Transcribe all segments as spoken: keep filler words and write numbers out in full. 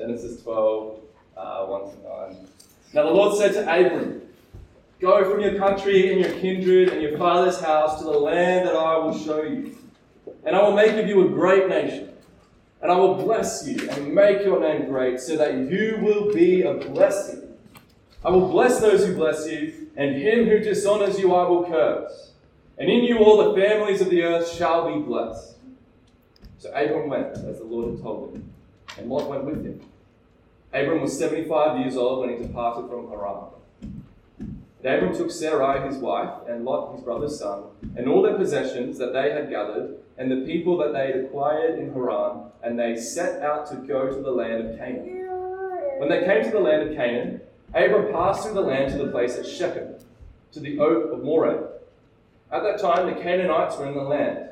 Genesis twelve, uh, one to nine. Now the Lord said to Abram, "Go from your country and your kindred and your father's house to the land that I will show you. And I will make of you a great nation. And I will bless you and make your name great so that you will be a blessing. I will bless those who bless you, and him who dishonors you I will curse. And in you all the families of the earth shall be blessed." So Abram went, as the Lord had told him, and Lot went with him. Abram was seventy-five years old when he departed from Haran. And Abram took Sarai his wife, and Lot his brother's son, and all their possessions that they had gathered, and the people that they had acquired in Haran, and they set out to go to the land of Canaan. When they came to the land of Canaan, Abram passed through the land to the place at Shechem, to the oak of Moreh. At that time the Canaanites were in the land.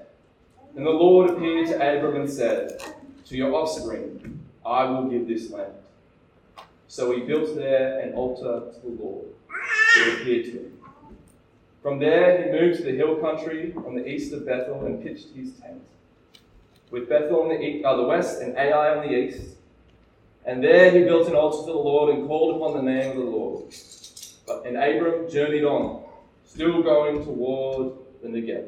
And the Lord appeared to Abram and said, "To your offspring I will give this land." So he built there an altar to the Lord, who appeared to him. From there he moved to the hill country on the east of Bethel and pitched his tent, with Bethel on the, east, uh, the west and Ai on the east. And there he built an altar to the Lord and called upon the name of the Lord. But, and Abram journeyed on, still going toward the Negev.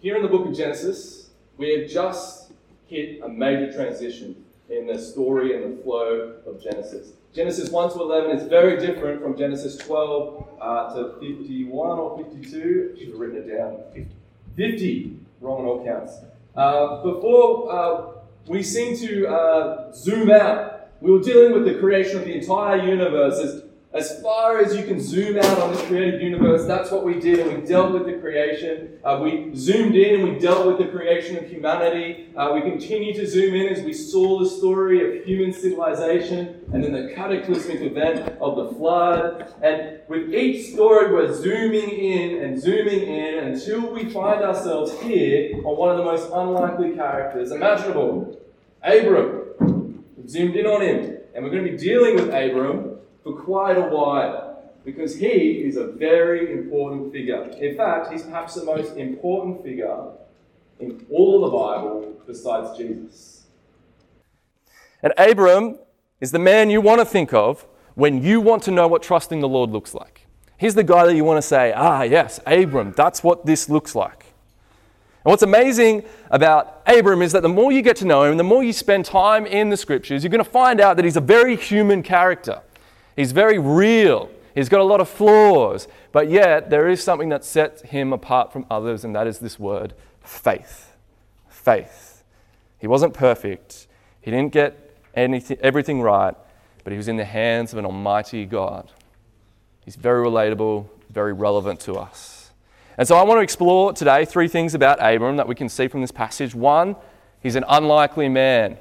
Here in the book of Genesis, we have just hit a major transition in the story and the flow of Genesis. Genesis one to eleven is very different from Genesis twelve uh, to fifty-one or fifty-two. I should have written it down. fifty, fifty Roman all counts. Uh, before uh, we seem to uh, zoom out, we were dealing with the creation of the entire universe. As, as far as you can zoom out on this created universe, that's what we did, and we dealt with the creation. Uh, we zoomed in and we dealt with the creation of humanity. Uh, we continue to zoom in as we saw the story of human civilization and then the cataclysmic event of the flood. And with each story, we're zooming in and zooming in until we find ourselves here on one of the most unlikely characters imaginable, Abram. We've zoomed in on him, and we're going to be dealing with Abram for quite a while, because he is a very important figure. In fact, he's perhaps the most important figure in all the Bible besides Jesus. And Abram is the man you want to think of when you want to know what trusting the Lord looks like. He's the guy that you want to say, ah, yes, Abram, that's what this looks like. And what's amazing about Abram is that the more you get to know him, the more you spend time in the scriptures, you're going to find out that he's a very human character. He's very real. He's got a lot of flaws. But yet, there is something that sets him apart from others, and that is this word, faith. Faith. He wasn't perfect. He didn't get anything, everything right, but he was in the hands of an almighty God. He's very relatable, very relevant to us. And so I want to explore today three things about Abram that we can see from this passage. One, he's an unlikely man.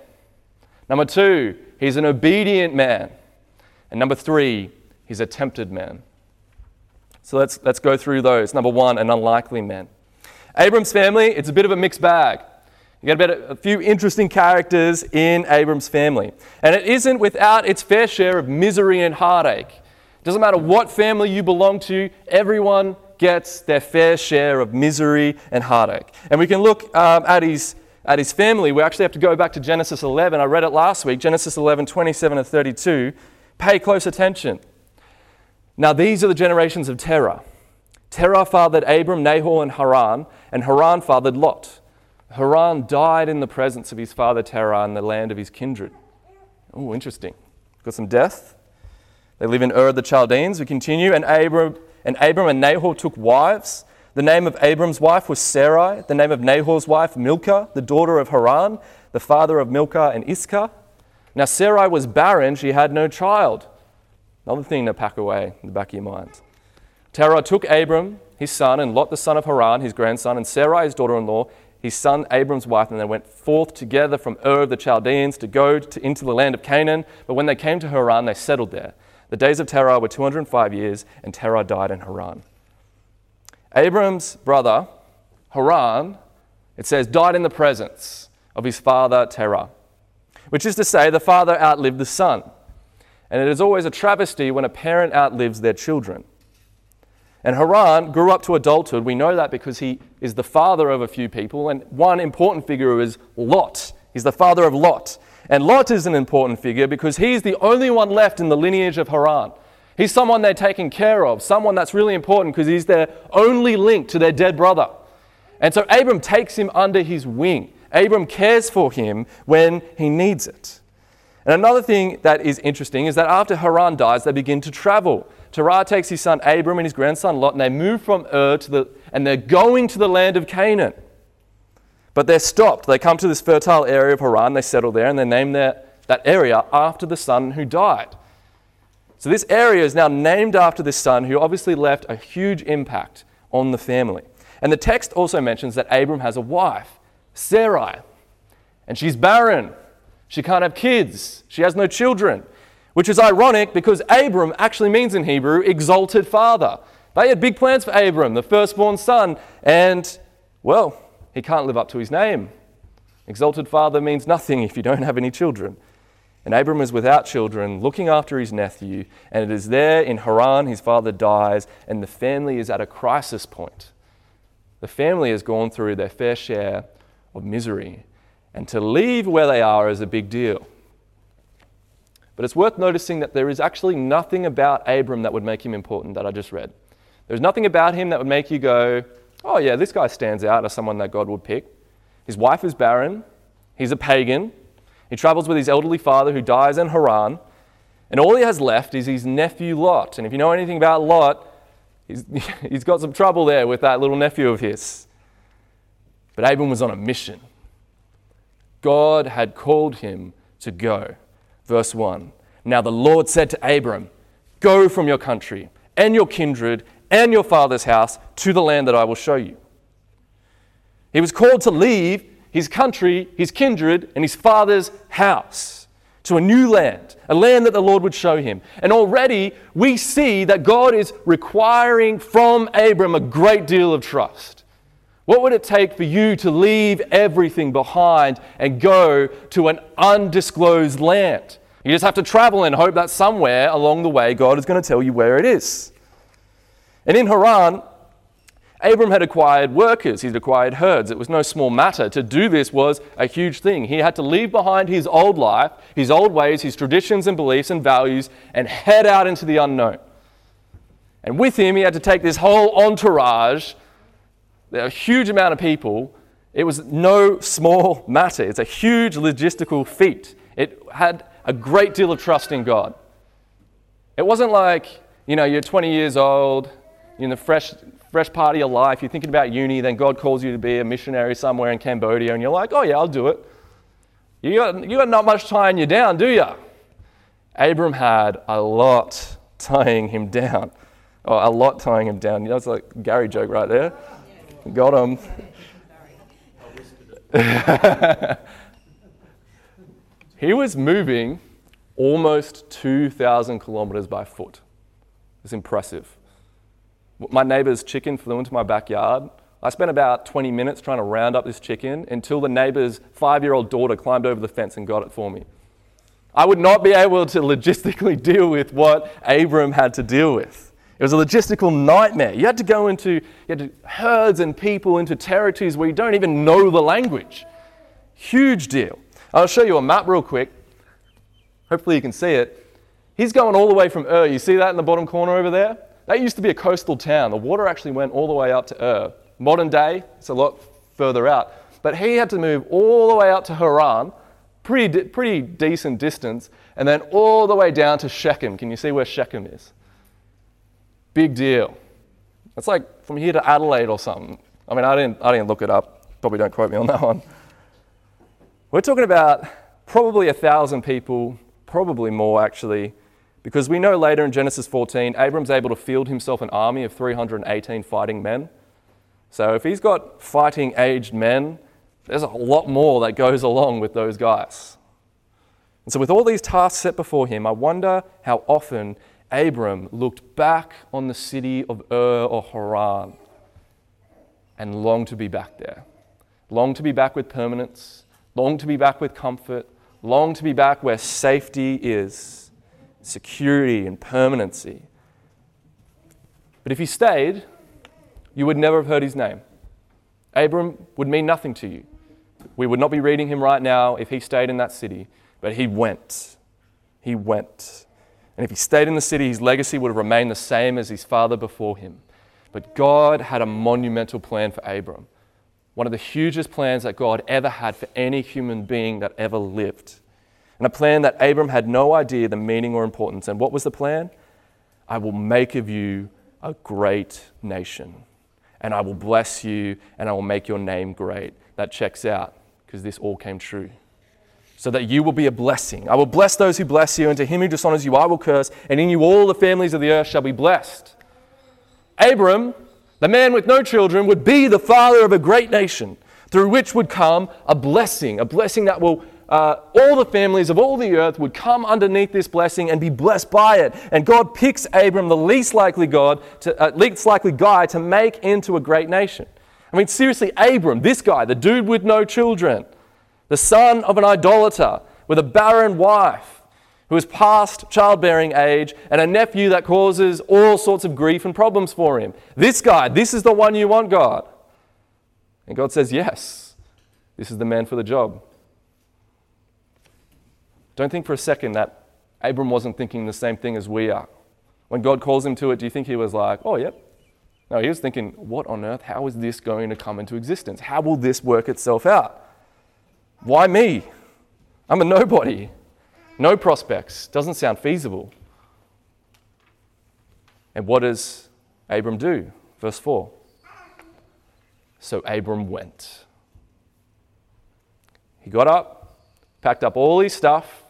Number two, he's an obedient man. And number three, he's a tempted man. So let's let's go through those. Number one, an unlikely man. Abram's family, it's a bit of a mixed bag. You get a, a few interesting characters in Abram's family. And it isn't without its fair share of misery and heartache. It doesn't matter what family you belong to, everyone gets their fair share of misery and heartache. And we can look um, at his at his family. We actually have to go back to Genesis eleven. I read it last week, Genesis eleven, twenty-seven and thirty-two. Pay close attention. Now these are the generations of Terah. Terah fathered Abram, Nahor, and Haran, and Haran fathered Lot. Haran died in the presence of his father Terah in the land of his kindred. Oh, interesting. Got some death. They live in Ur of the Chaldeans. We continue. And Abram and Abram and Nahor took wives. The name of Abram's wife was Sarai. The name of Nahor's wife, Milcah, the daughter of Haran, the father of Milcah and Iscah. Now, Sarai was barren, she had no child. Another thing to pack away in the back of your mind. Terah took Abram, his son, and Lot, the son of Haran, his grandson, and Sarai, his daughter-in-law, his son, Abram's wife, and they went forth together from Ur of the Chaldeans to go to, into the land of Canaan. But when they came to Haran, they settled there. The days of Terah were two hundred five years, and Terah died in Haran. Abram's brother, Haran, it says, died in the presence of his father, Terah. Which is to say, the father outlived the son. And it is always a travesty when a parent outlives their children. And Haran grew up to adulthood. We know that because he is the father of a few people. And one important figure is Lot. He's the father of Lot. And Lot is an important figure because he's the only one left in the lineage of Haran. He's someone they're taking care of, someone that's really important because he's their only link to their dead brother. And so Abram takes him under his wing. Abram cares for him when he needs it. And another thing that is interesting is that after Haran dies, they begin to travel. Terah takes his son Abram and his grandson Lot, and they move from Ur to the, and they're going to the land of Canaan. But they're stopped. They come to this fertile area of Haran, they settle there, and they name their, that area after the son who died. So this area is now named after this son who obviously left a huge impact on the family. And the text also mentions that Abram has a wife, Sarai, and she's barren. She can't have kids. She has no children, which is ironic because Abram actually means in Hebrew, exalted father. They had big plans for Abram, the firstborn son, and, well, he can't live up to his name. Exalted father means nothing if you don't have any children. And Abram is without children, looking after his nephew, and it is there in Haran his father dies, and the family is at a crisis point. The family has gone through their fair share of misery, and to leave where they are is a big deal. But it's worth noticing that there is actually nothing about Abram that would make him important that I just read. There's nothing about him that would make you go, oh yeah, this guy stands out as someone that God would pick. His wife is barren. He's a pagan. He travels with his elderly father who dies in Haran. And all he has left is his nephew Lot. And if you know anything about Lot, he's, he's got some trouble there with that little nephew of his. But Abram was on a mission. God had called him to go. Verse one, now the Lord said to Abram, go from your country and your kindred and your father's house to the land that I will show you. He was called to leave his country, his kindred, and his father's house to a new land, a land that the Lord would show him. And already we see that God is requiring from Abram a great deal of trust. What would it take for you to leave everything behind and go to an undisclosed land? You just have to travel and hope that somewhere along the way God is going to tell you where it is. And in Haran, Abram had acquired workers, he'd acquired herds. It was no small matter. To do this was a huge thing. He had to leave behind his old life, his old ways, his traditions and beliefs and values, and head out into the unknown. And with him, he had to take this whole entourage. There are a huge amount of people. It was no small matter. It's a huge logistical feat. It had a great deal of trust in God. It wasn't like, you know, you're twenty years old, you're in the fresh, fresh part of your life, you're thinking about uni, then God calls you to be a missionary somewhere in Cambodia, and you're like, oh yeah, I'll do it. You got, you got not much tying you down, do you? Abram had a lot tying him down. Oh, a lot tying him down. You know, it's like a Gary joke right there. Got him. He was moving almost two thousand kilometers by foot. It's impressive. My neighbor's chicken flew into my backyard. I spent about twenty minutes trying to round up this chicken until the neighbor's five-year-old daughter climbed over the fence and got it for me. I would not be able to logistically deal with what Abram had to deal with. It was a logistical nightmare. You had to go into you had to, herds and people into territories where you don't even know the language. Huge deal. I'll show you a map real quick. Hopefully you can see it. He's going all the way from Ur. You see that in the bottom corner over there? That used to be a coastal town. The water actually went all the way up to Ur. Modern day, it's a lot further out. But he had to move all the way up to Haran, pretty, pretty decent distance, and then all the way down to Shechem. Can you see where Shechem is? Big deal. It's like from here to Adelaide or something. I mean, I didn't, I didn't look it up. Probably don't quote me on that one. We're talking about probably a thousand people, probably more actually, because we know later in Genesis fourteen, Abram's able to field himself an army of three hundred eighteen fighting men. So if he's got fighting aged men, there's a lot more that goes along with those guys. And so with all these tasks set before him, I wonder how often Abram looked back on the city of Ur or Haran and longed to be back there. Longed to be back with permanence, longed to be back with comfort, longed to be back where safety is, security and permanency. But if he stayed, you would never have heard his name. Abram would mean nothing to you. We would not be reading him right now if he stayed in that city. But he went. He went. And if he stayed in the city, his legacy would have remained the same as his father before him. But God had a monumental plan for Abram. One of the hugest plans that God ever had for any human being that ever lived. And a plan that Abram had no idea the meaning or importance. And what was the plan? I will make of you a great nation. And I will bless you, and I will make your name great. That checks out, because this all came true. So that you will be a blessing. I will bless those who bless you, and to him who dishonors you I will curse, and in you all the families of the earth shall be blessed. Abram, the man with no children, would be the father of a great nation, through which would come a blessing, a blessing that will, uh, all the families of all the earth would come underneath this blessing and be blessed by it. And God picks Abram, the least likely God, to, uh, least likely guy to make into a great nation. I mean, seriously, Abram, this guy, the dude with no children, the son of an idolater with a barren wife who is past childbearing age and a nephew that causes all sorts of grief and problems for him. This guy, this is the one you want, God. And God says, yes, this is the man for the job. Don't think for a second that Abram wasn't thinking the same thing as we are. When God calls him to it, do you think he was like, oh, yep. No, he was thinking, what on earth? How is this going to come into existence? How will this work itself out? Why me? I'm a nobody. No prospects. Doesn't sound feasible. And what does Abram do? Verse four. So Abram went. He got up, packed up all his stuff,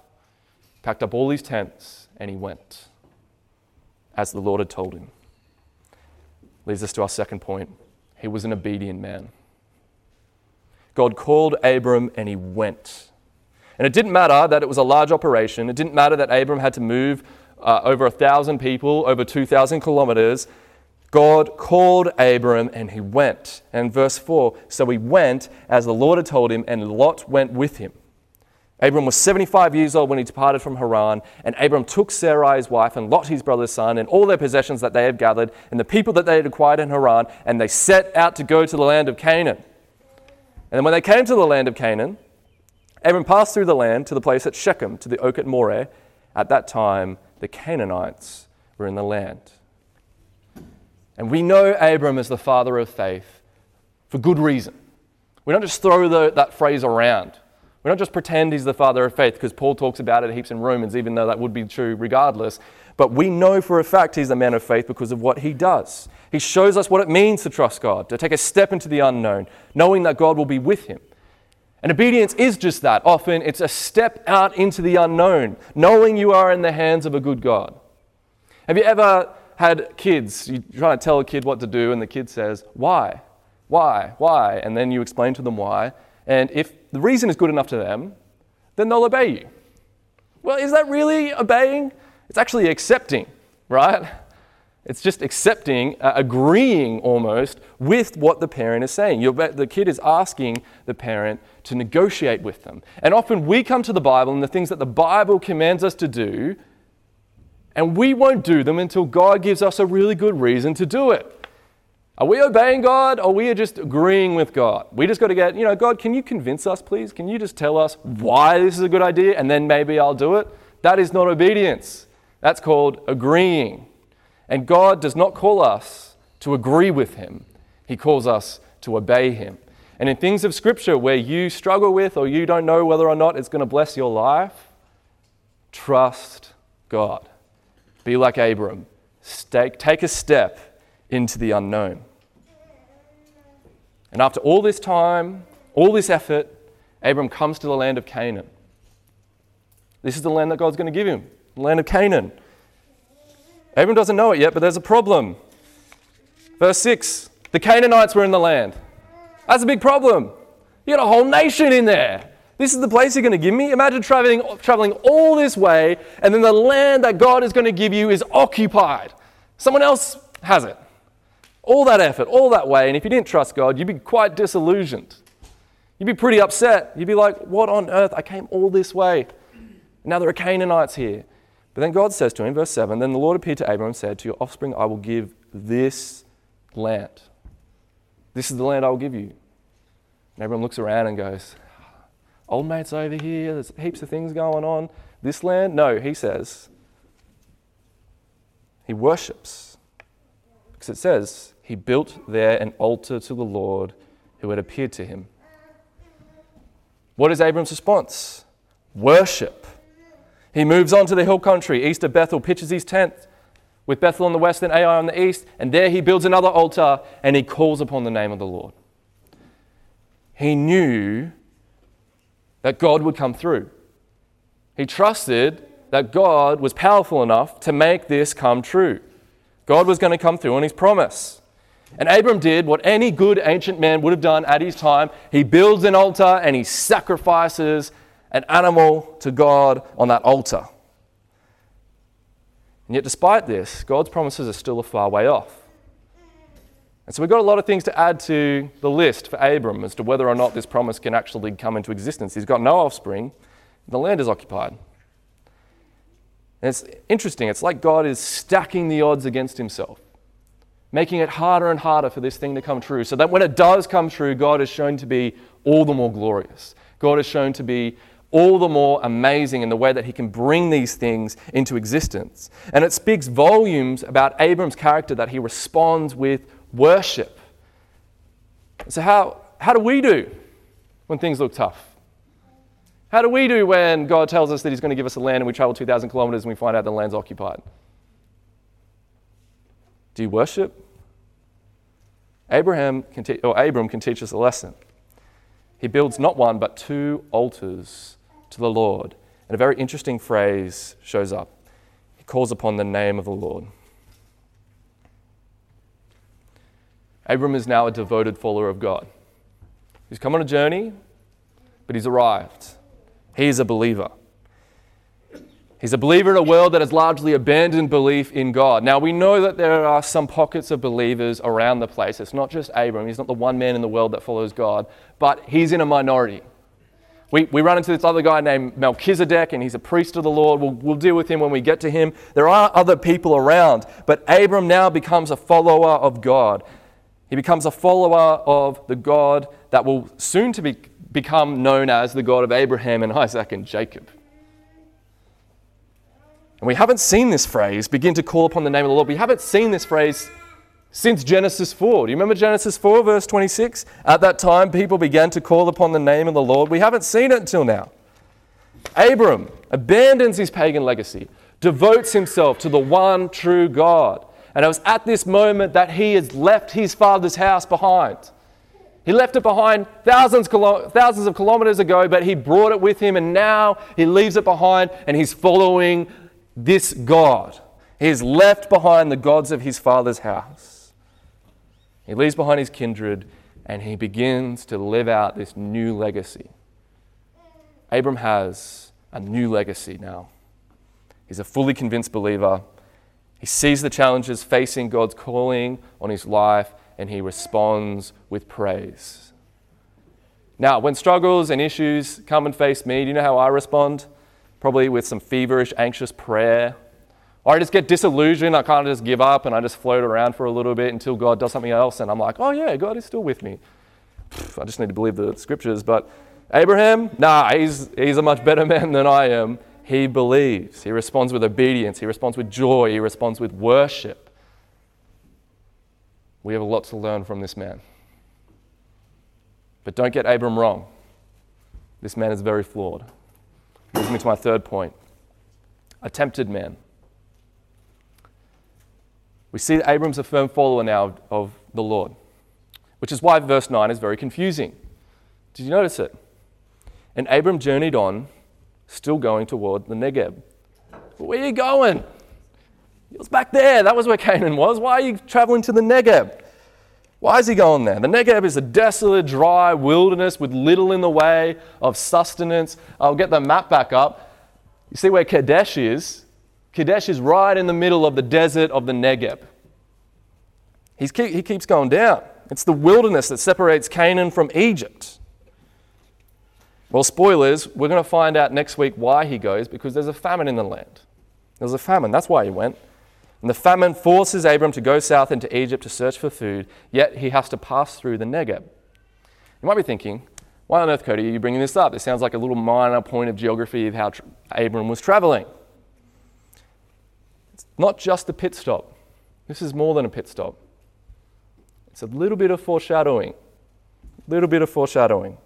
packed up all his tents, and he went, as the Lord had told him. Leads us to our second point. He was an obedient man. God called Abram and he went. And it didn't matter that it was a large operation. It didn't matter that Abram had to move uh, over a thousand people, over two thousand kilometers. God called Abram and he went. And verse four, so he went as the Lord had told him, and Lot went with him. Abram was seventy-five years old when he departed from Haran, and Abram took Sarai his wife and Lot his brother's son and all their possessions that they had gathered and the people that they had acquired in Haran, and they set out to go to the land of Canaan. And then when they came to the land of Canaan, Abram passed through the land to the place at Shechem, to the oak at Moreh. At that time, the Canaanites were in the land. And we know Abram as the father of faith for good reason. We don't just throw the, that phrase around. We don't just pretend he's the father of faith, because Paul talks about it heaps in Romans, even though that would be true regardless. But we know for a fact he's a man of faith because of what he does. He shows us what it means to trust God, to take a step into the unknown, knowing that God will be with him. And obedience is just that. Often it's a step out into the unknown, knowing you are in the hands of a good God. Have you ever had kids? You're trying to tell a kid what to do and the kid says, why? Why? Why? And then you explain to them why. And if the reason is good enough to them, then they'll obey you. Well, is that really obeying? It's actually accepting, right? It's just accepting, uh, agreeing almost with what the parent is saying. You're, the kid is asking the parent to negotiate with them. And often we come to the Bible and the things that the Bible commands us to do, and we won't do them until God gives us a really good reason to do it. Are we obeying God, or we are just agreeing with God? We just got to get, you know, God, can you convince us, please? Can you just tell us why this is a good idea, and then maybe I'll do it? That is not obedience. That's called agreeing. And God does not call us to agree with him. He calls us to obey him. And in things of Scripture where you struggle with, or you don't know whether or not it's going to bless your life, trust God. Be like Abram. Take a step into the unknown. And after all this time, all this effort, Abram comes to the land of Canaan. This is the land that God's going to give him, the land of Canaan. Abram doesn't know it yet, but there's a problem. Verse six, the Canaanites were in the land. That's a big problem. You got a whole nation in there. This is the place you're going to give me? Imagine traveling, traveling all this way, and then the land that God is going to give you is occupied. Someone else has it. All that effort, all that way, and if you didn't trust God, you'd be quite disillusioned. You'd be pretty upset. You'd be like, what on earth? I came all this way. Now there are Canaanites here. But then God says to him, verse seven, then the Lord appeared to Abram and said, to your offspring I will give this land. This is the land I will give you. And Abram looks around and goes, old mate's over here, there's heaps of things going on. This land, no, he says, he worships. Because it says, he built there an altar to the Lord who had appeared to him. What is Abram's response? Worship. He moves on to the hill country, east of Bethel, pitches his tent with Bethel on the west and Ai on the east, and there he builds another altar and he calls upon the name of the Lord. He knew that God would come through. He trusted that God was powerful enough to make this come true. God was going to come through on his promise. And Abram did what any good ancient man would have done at his time. He builds an altar and he sacrifices an animal to God on that altar. And yet despite this, God's promises are still a far way off. And so we've got a lot of things to add to the list for Abram as to whether or not this promise can actually come into existence. He's got no offspring. The land is occupied. And it's interesting. It's like God is stacking the odds against himself, making it harder and harder for this thing to come true, so that when it does come true, God is shown to be all the more glorious. God is shown to be all the more amazing in the way that he can bring these things into existence. And it speaks volumes about Abram's character that he responds with worship. So how, how do we do when things look tough? How do we do when God tells us that he's going to give us a land and we travel two thousand kilometers and we find out the land's occupied? Do you worship? Abraham can te- or Abram can teach us a lesson. He builds not one but two altars to the Lord. And a very interesting phrase shows up. He calls upon the name of the Lord. Abram is now a devoted follower of God. He's come on a journey, but he's arrived. He is a believer. He's a believer in a world that has largely abandoned belief in God. Now, we know that there are some pockets of believers around the place. It's not just Abram. He's not the one man in the world that follows God, but he's in a minority. We we run into this other guy named Melchizedek, and he's a priest of the Lord. We'll, we'll deal with him when we get to him. There are other people around, but Abram now becomes a follower of God. He becomes a follower of the God that will soon to be, become known as the God of Abraham and Isaac and Jacob. And we haven't seen this phrase, begin to call upon the name of the Lord. We haven't seen this phrase since Genesis four. Do you remember Genesis four, verse twenty-six? At that time, people began to call upon the name of the Lord. We haven't seen it until now. Abram abandons his pagan legacy, devotes himself to the one true God. And it was at this moment that he has left his father's house behind. He left it behind thousands, thousands of kilometers ago, but he brought it with him, and now he leaves it behind and he's following this God. He has left behind the gods of his father's house. He leaves behind his kindred and he begins to live out this new legacy. Abram has a new legacy now. He's a fully convinced believer. He sees the challenges facing God's calling on his life, and he responds with praise. Now, when struggles and issues come and face me, do you know how I respond? Probably with some feverish, anxious prayer. Or I just get disillusioned. I kind of just give up and I just float around for a little bit until God does something else. And I'm like, oh yeah, God is still with me. Pff, I just need to believe the scriptures. But Abraham, nah, he's, he's a much better man than I am. He believes. He responds with obedience. He responds with joy. He responds with worship. We have a lot to learn from this man. But don't get Abram wrong. This man is very flawed. Brings me to my third point. A tempted man. We see that Abram's a firm follower now of, of the Lord, which is why verse nine is very confusing. Did you notice it? And Abram journeyed on, still going toward the Negev. Where are you going? It was back there. That was where Canaan was. Why are you traveling to the Negev? Why is he going there? The Negev is a desolate, dry wilderness with little in the way of sustenance. I'll get the map back up. You see where Kadesh is? Kadesh is right in the middle of the desert of the Negev. He's keep, he keeps going down. It's the wilderness that separates Canaan from Egypt. Well, spoilers, we're going to find out next week why he goes, because there's a famine in the land. There's a famine. That's why he went. And the famine forces Abram to go south into Egypt to search for food, yet he has to pass through the Negev. You might be thinking, Why on earth, Cody, are you bringing this up? This sounds like a little minor point of geography of how tra- Abram was traveling. It's not just a pit stop. This is more than a pit stop. It's a little bit of foreshadowing. A little bit of foreshadowing.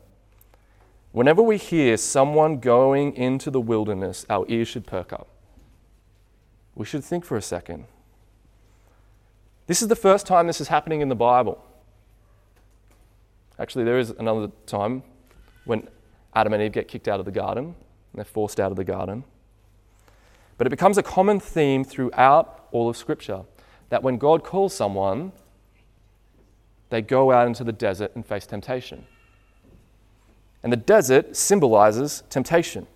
Whenever we hear someone going into the wilderness, our ears should perk up. We should think for a second. This is the first time this is happening in the Bible. Actually, there is another time when Adam and Eve get kicked out of the garden, and they're forced out of the garden. But it becomes a common theme throughout all of Scripture that when God calls someone, they go out into the desert and face temptation. And the desert symbolizes temptation.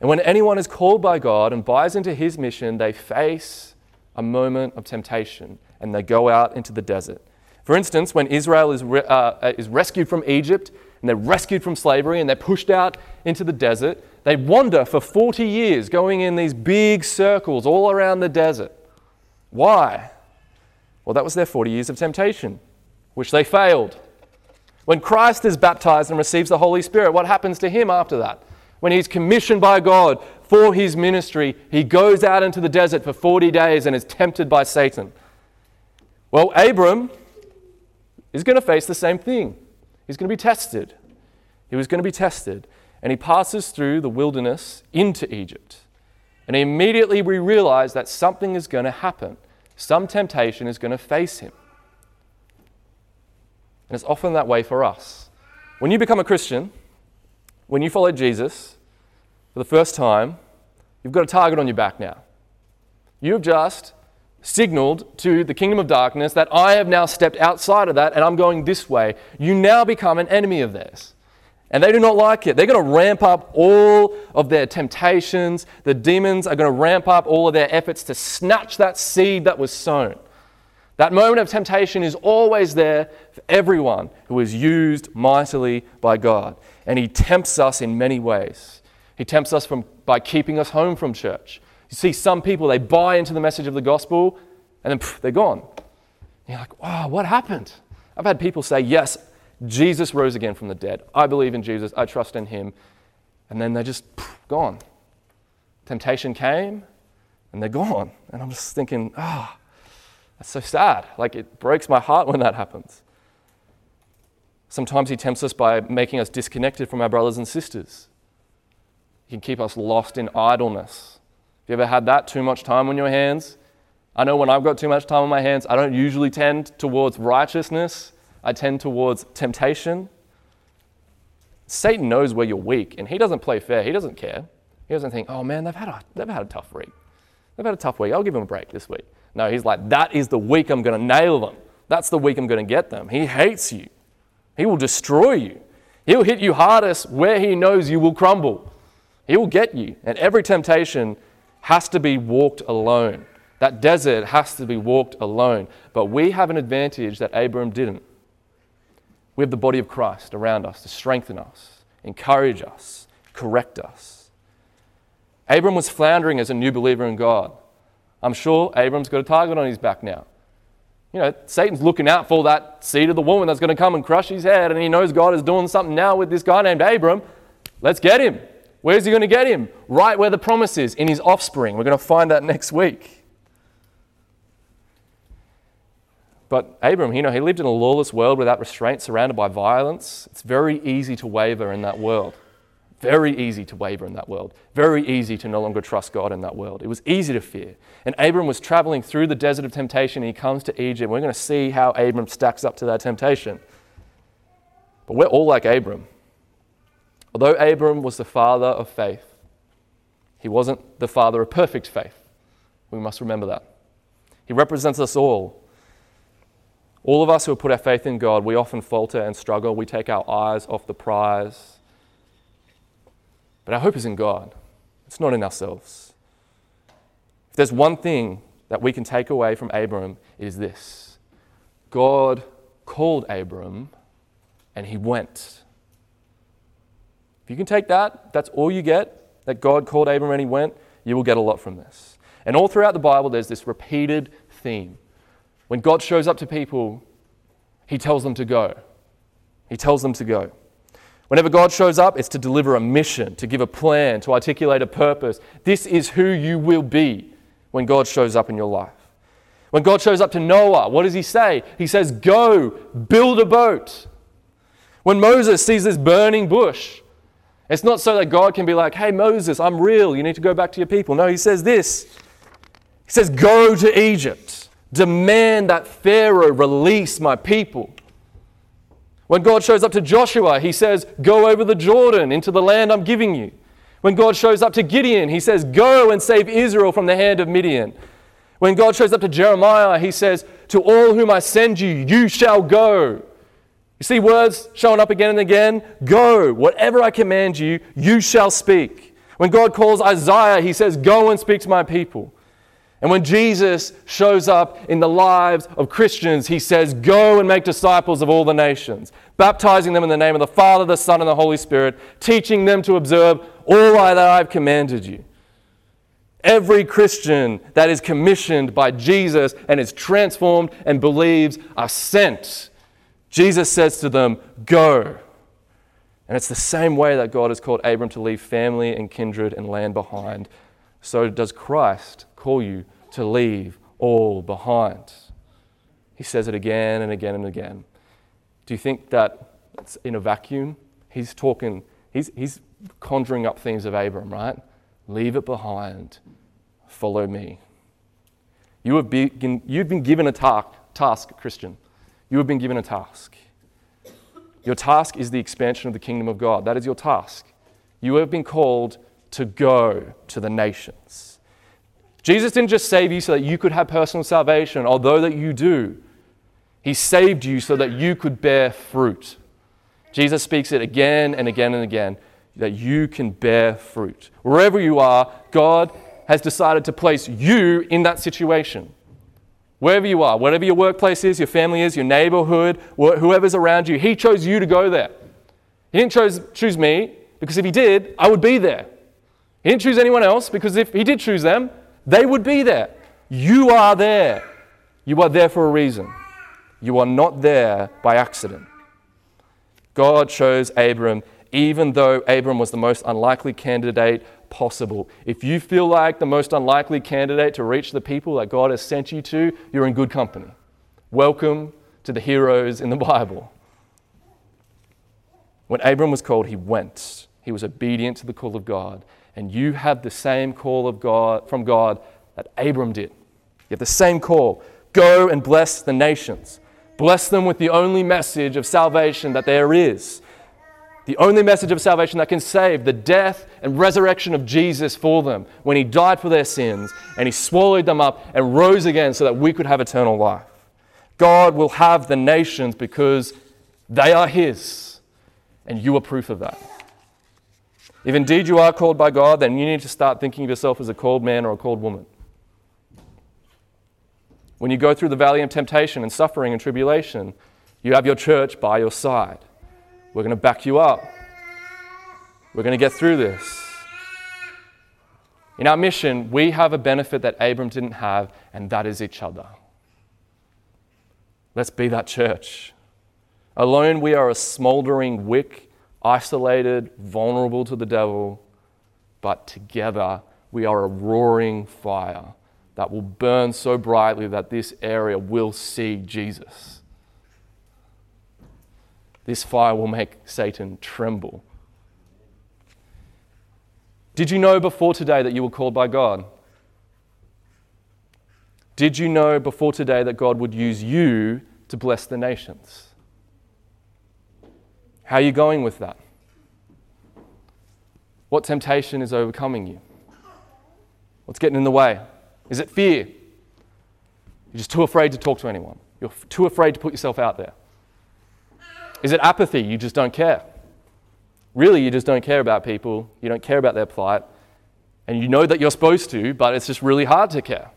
And when anyone is called by God and buys into his mission, they face a moment of temptation and they go out into the desert. For instance, when Israel is re- uh, is rescued from Egypt and they're rescued from slavery and they're pushed out into the desert, they wander for forty years going in these big circles all around the desert. Why? Well, that was their forty years of temptation, which they failed. When Christ is baptized and receives the Holy Spirit, what happens to him after that? When he's commissioned by God for his ministry, he goes out into the desert for forty days and is tempted by Satan. Well, Abram is going to face the same thing. He's going to be tested. He was going to be tested. And he passes through the wilderness into Egypt. And immediately we realize that something is going to happen. Some temptation is going to face him. And it's often that way for us. When you become a Christian, when you follow Jesus for the first time, you've got a target on your back now. You have just signaled to the kingdom of darkness that I have now stepped outside of that and I'm going this way. You now become an enemy of theirs. And they do not like it. They're going to ramp up all of their temptations. The demons are going to ramp up all of their efforts to snatch that seed that was sown. That moment of temptation is always there for everyone who is used mightily by God. And he tempts us in many ways. He tempts us from, by keeping us home from church. You see some people, they buy into the message of the gospel and then pff, they're gone. And you're like, wow, what happened? I've had people say, yes, Jesus rose again from the dead. I believe in Jesus. I trust in him. And then they're just pff, gone. Temptation came and they're gone. And I'm just thinking, ah. Oh, that's so sad. Like, it breaks my heart when that happens. Sometimes he tempts us by making us disconnected from our brothers and sisters. He can keep us lost in idleness. Have you ever had that? Too much time on your hands? I know when I've got too much time on my hands, I don't usually tend towards righteousness. I tend towards temptation. Satan knows where you're weak, and he doesn't play fair. He doesn't care. He doesn't think, oh man, they've had a, they've had a tough week. They've had a tough week. I'll give them a break this week. No, he's like, that is the week I'm going to nail them. That's the week I'm going to get them. He hates you. He will destroy you. He'll hit you hardest where he knows you will crumble. He will get you. And every temptation has to be walked alone. That desert has to be walked alone. But we have an advantage that Abram didn't. We have the body of Christ around us to strengthen us, encourage us, correct us. Abram was floundering as a new believer in God. I'm sure Abram's got a target on his back now. You know, Satan's looking out for that seed of the woman that's going to come and crush his head, and he knows God is doing something now with this guy named Abram. Let's get him. Where's he going to get him? Right where the promise is, in his offspring. We're going to find that next week. But Abram, you know, he lived in a lawless world without restraint, surrounded by violence. It's very easy to waver in that world. Very easy to waver in that world. Very easy to no longer trust God in that world. It was easy to fear. And Abram was traveling through the desert of temptation and he comes to Egypt. We're going to see how Abram stacks up to that temptation. But we're all like Abram. Although Abram was the father of faith, he wasn't the father of perfect faith. We must remember that. He represents us all. All of us who have put our faith in God, we often falter and struggle. We take our eyes off the prize. But our hope is in God. It's not in ourselves. If there's one thing that we can take away from Abram, it is this. God called Abram and he went. If you can take that, that's all you get, that God called Abram and he went, you will get a lot from this. And all throughout the Bible, there's this repeated theme. When God shows up to people, he tells them to go. He tells them to go. Whenever God shows up, it's to deliver a mission, to give a plan, to articulate a purpose. This is who you will be when God shows up in your life. When God shows up to Noah, what does he say? He says, go, build a boat. When Moses sees this burning bush, it's not so that God can be like, hey, Moses, I'm real. You need to go back to your people. No, he says this. He says, go to Egypt. Demand that Pharaoh release my people. When God shows up to Joshua, he says, go over the Jordan into the land I'm giving you. When God shows up to Gideon, he says, go and save Israel from the hand of Midian. When God shows up to Jeremiah, he says, to all whom I send you, you shall go. You see words showing up again and again? Go, whatever I command you, you shall speak. When God calls Isaiah, he says, go and speak to my people. And when Jesus shows up in the lives of Christians, he says, go and make disciples of all the nations, baptizing them in the name of the Father, the Son, and the Holy Spirit, teaching them to observe all that I've commanded you. Every Christian that is commissioned by Jesus and is transformed and believes are sent. Jesus says to them, go. And it's the same way that God has called Abram to leave family and kindred and land behind. So does Christ call you to leave all behind. He says it again and again and again. Do you think that it's in a vacuum? He's talking, he's, he's conjuring up themes of Abram, right? Leave it behind. Follow me. You have been, you've been given a ta- task, Christian. You have been given a task. Your task is the expansion of the kingdom of God. That is your task. You have been called to go to the nations. Jesus didn't just save you so that you could have personal salvation, although that you do. He saved you so that you could bear fruit. Jesus speaks it again and again and again. That you can bear fruit. Wherever you are, God has decided to place you in that situation. Wherever you are, whatever your workplace is, your family is, your neighborhood, wh- whoever's around you, he chose you to go there. He didn't chose, choose me, because if he did, I would be there. He didn't choose anyone else, because if he did choose them, they would be there. You are there. You are there for a reason. You are not there by accident. God chose Abram even though Abram was the most unlikely candidate possible. If you feel like the most unlikely candidate to reach the people that God has sent you to, you're in good company. Welcome to the heroes in the Bible. When Abram was called, he went. He was obedient to the call of God. And you have the same call of God from God that Abram did. You have the same call. Go and bless the nations. Bless them with the only message of salvation that there is. The only message of salvation that can save, the death and resurrection of Jesus for them when he died for their sins and he swallowed them up and rose again so that we could have eternal life. God will have the nations because they are his, and you are proof of that. If indeed you are called by God, then you need to start thinking of yourself as a called man or a called woman. When you go through the valley of temptation and suffering and tribulation, you have your church by your side. We're going to back you up. We're going to get through this. In our mission, we have a benefit that Abram didn't have, and that is each other. Let's be that church. Alone, we are a smoldering wick, isolated, vulnerable to the devil, but together, we are a roaring fire that will burn so brightly that this area will see Jesus. This fire will make Satan tremble. Did you know before today that you were called by God? Did you know before today that God would use you to bless the nations? How are you going with that? What temptation is overcoming you? What's getting in the way? Is it fear? You're just too afraid to talk to anyone. You're too afraid to put yourself out there. Is it apathy? You just don't care. Really, you just don't care about people. You don't care about their plight. And you know that you're supposed to, but it's just really hard to care.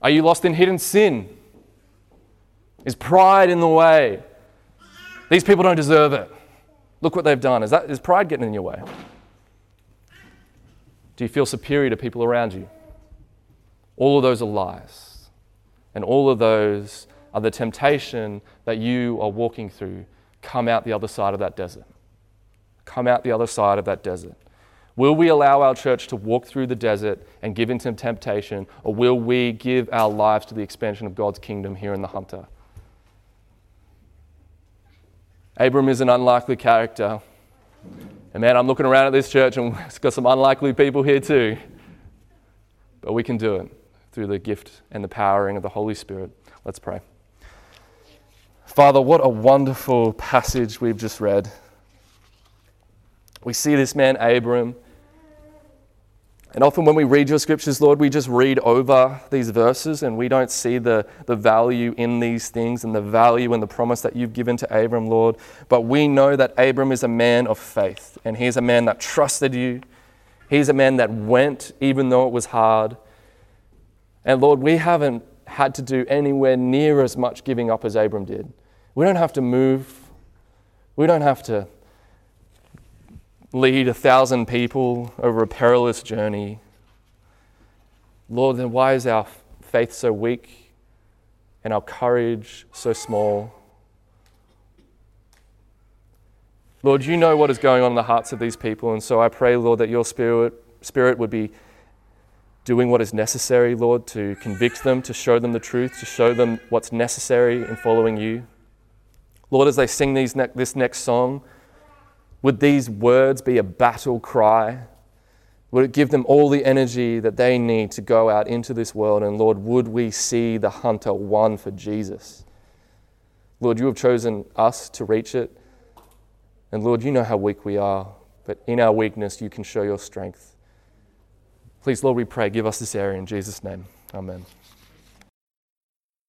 Are you lost in hidden sin? Is pride in the way? These people don't deserve it. Look what they've done. Is that, is pride getting in your way? Do you feel superior to people around you? All of those are lies. And all of those of the temptation that you are walking through, come out the other side of that desert. Come out the other side of that desert. Will we allow our church to walk through the desert and give into temptation, or will we give our lives to the expansion of God's kingdom here in the Hunter? Abram is an unlikely character. And man, I'm looking around at this church and it's got some unlikely people here too. But we can do it through the gift and the powering of the Holy Spirit. Let's pray. Father, what a wonderful passage we've just read. We see this man, Abram. And often when we read your scriptures, Lord, we just read over these verses and we don't see the, the value in these things and the value and the promise that you've given to Abram, Lord. But we know that Abram is a man of faith, and he's a man that trusted you. He's a man that went even though it was hard. And Lord, we haven't had to do anywhere near as much giving up as Abram did. We don't have to move. We don't have to lead a thousand people over a perilous journey. Lord, then why is our faith so weak and our courage so small? Lord, you know what is going on in the hearts of these people, and so I pray, Lord, that your spirit, spirit would be doing what is necessary, Lord, to convict them, to show them the truth, to show them what's necessary in following you. Lord, as they sing these ne- this next song, would these words be a battle cry? Would it give them all the energy that they need to go out into this world? And Lord, would we see the Hunter won for Jesus? Lord, you have chosen us to reach it. And Lord, you know how weak we are, but in our weakness, you can show your strength. Please, Lord, we pray, give us this area in Jesus' name. Amen.